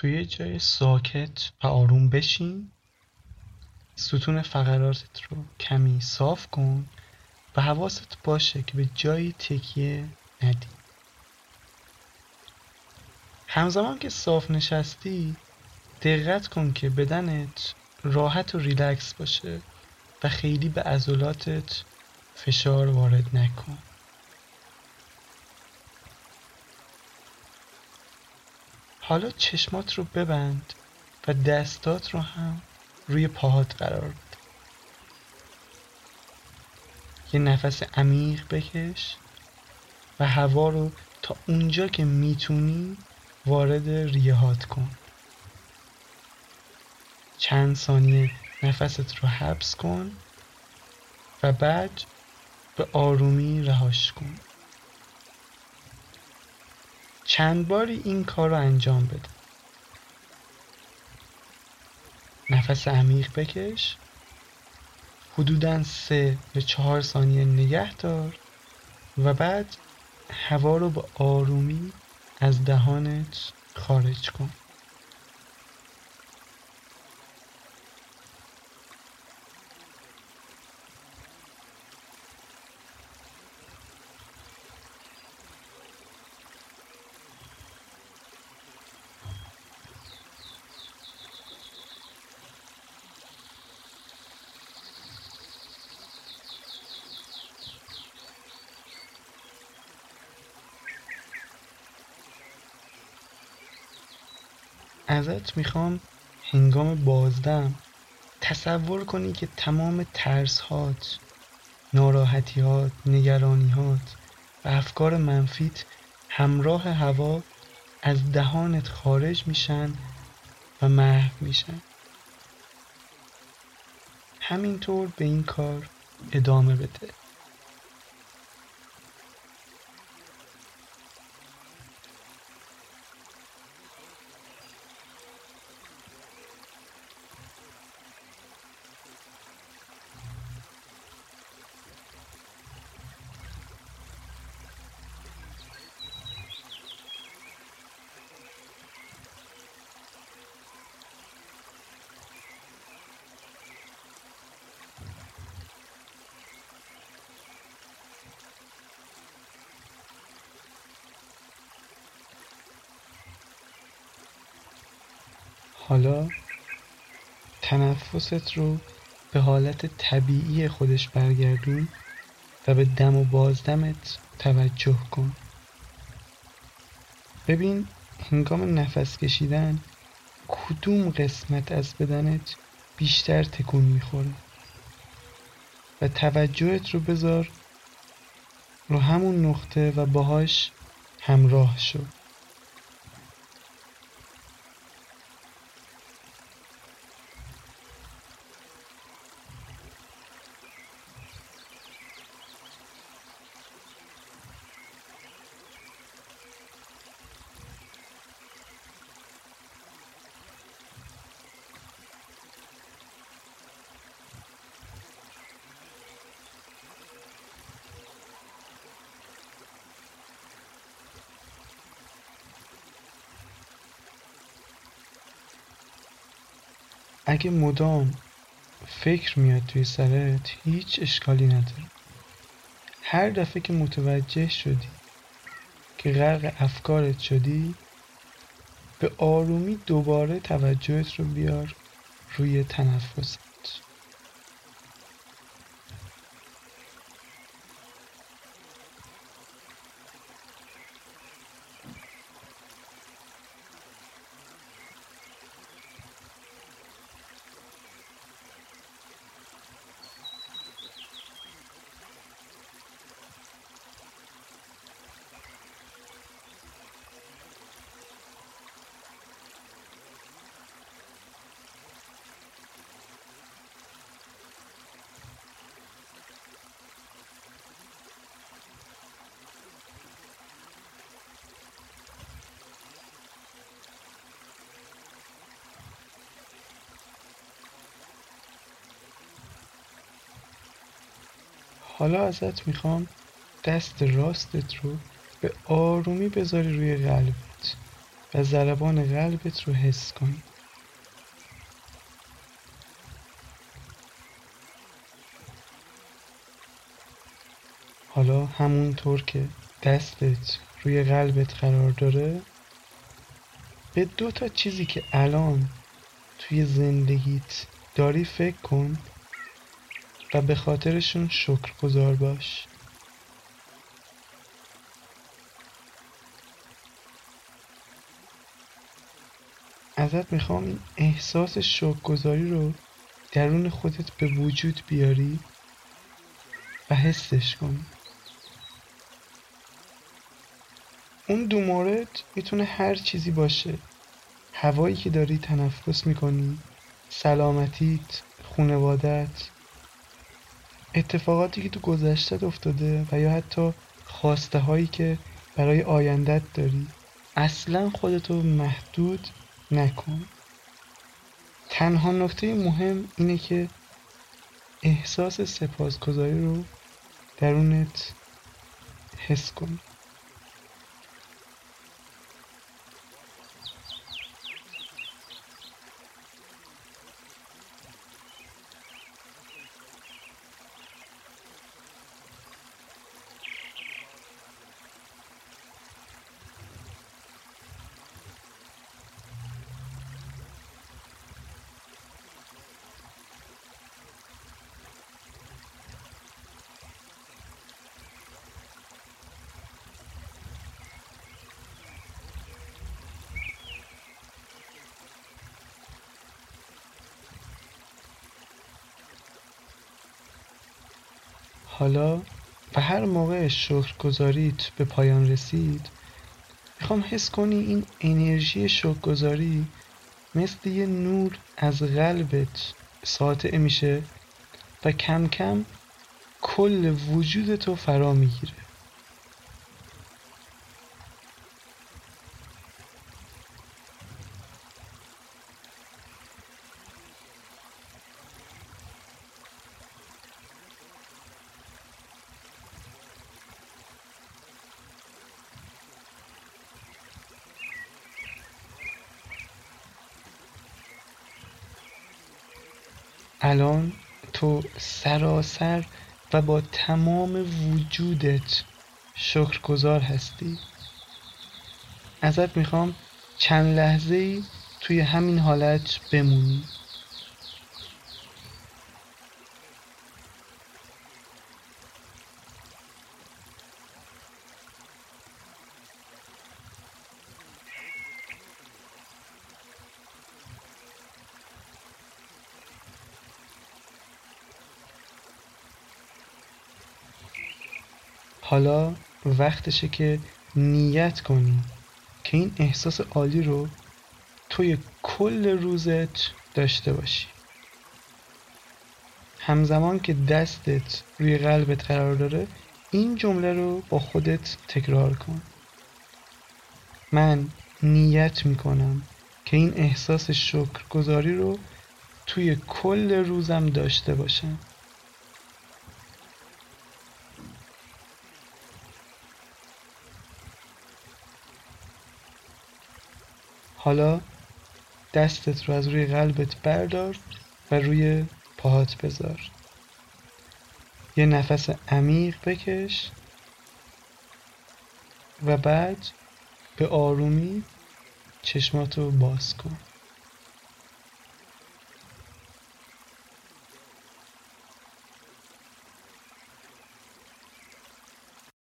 توی یه جای ساکت و آروم بشین، ستون فقراتت رو کمی صاف کن و حواست باشه که به جایی تکیه ندی. همزمان که صاف نشستی دقت کن که بدنت راحت و ریلکس باشه و خیلی به عضلاتت فشار وارد نکن. حالا چشمات رو ببند و دستات رو هم روی پاهات قرار بده. یه نفس عمیق بکش و هوا رو تا اونجا که میتونی وارد ریه‌هات کن. چند ثانیه نفست رو حبس کن و بعد به آرومی رهاش کن. چند باری این کار رو انجام بده. نفس عمیق بکش، حدوداً 3 یا 4 ثانیه نگه دار و بعد هوا رو به آرومی از دهانت خارج کن. ازت میخوام هنگام بازدم تصور کنی که تمام ترس‌هات، ناراحتی‌هات، نگرانی‌هات و افکار منفیت همراه هوا از دهانت خارج میشن و محو میشن. همینطور به این کار ادامه بده. حالا تنفست رو به حالت طبیعی خودش برگردون و به دم و بازدمت توجه کن. ببین هنگام نفس کشیدن کدوم قسمت از بدنت بیشتر تکون میخوره و توجهت رو بذار رو همون نقطه و باهاش همراه شو. اگه مدام فکر میاد توی سرت هیچ اشکالی نداره. هر دفعه که متوجه شدی که غرق افکارت شدی به آرومی دوباره توجهت رو بیار روی تنفست. حالا ازت میخوام دست راستت رو به آرومی بذاری روی قلبت و ضربان قلبت رو حس کن. حالا همونطور که دستت روی قلبت قرار داره، به دو تا چیزی که الان توی زندگیت داری فکر کن و به خاطرشون شکرگزار باش. ازت میخوام این احساس شکرگزاری رو درون خودت به وجود بیاری و حسش کنی. اون دو مورد میتونه هر چیزی باشه: هوایی که داری تنفس میکنی، سلامتیت، خانوادت، اتفاقاتی که تو گذشتت افتاده و یا حتی خواسته هایی که برای آیندت داری. اصلا خودتو محدود نکن. تنها نکته مهم اینه که احساس سپاسگزاری رو درونت حس کن. حالا و هر موقع شکرگزاریت به پایان رسید، میخوام حس کنی این انرژی شکرگزاری مثل یه نور از قلبت ساطع میشه و کم کم کل وجودتو فرا میگیره. الان تو سراسر و با تمام وجودت شکرگزار هستی. ازت میخوام چند لحظه‌ای توی همین حالت بمونی. حالا وقتشه که نیت کنی که این احساس عالی رو توی کل روزت داشته باشی. همزمان که دستت روی قلبت قرار داره، این جمله رو با خودت تکرار کن: من نیت میکنم که این احساس شکرگزاری رو توی کل روزم داشته باشم. حالا دستت رو از روی قلبت بردار و روی پاهات بذار. یه نفس عمیق بکش و بعد به آرومی چشماتو باز کن.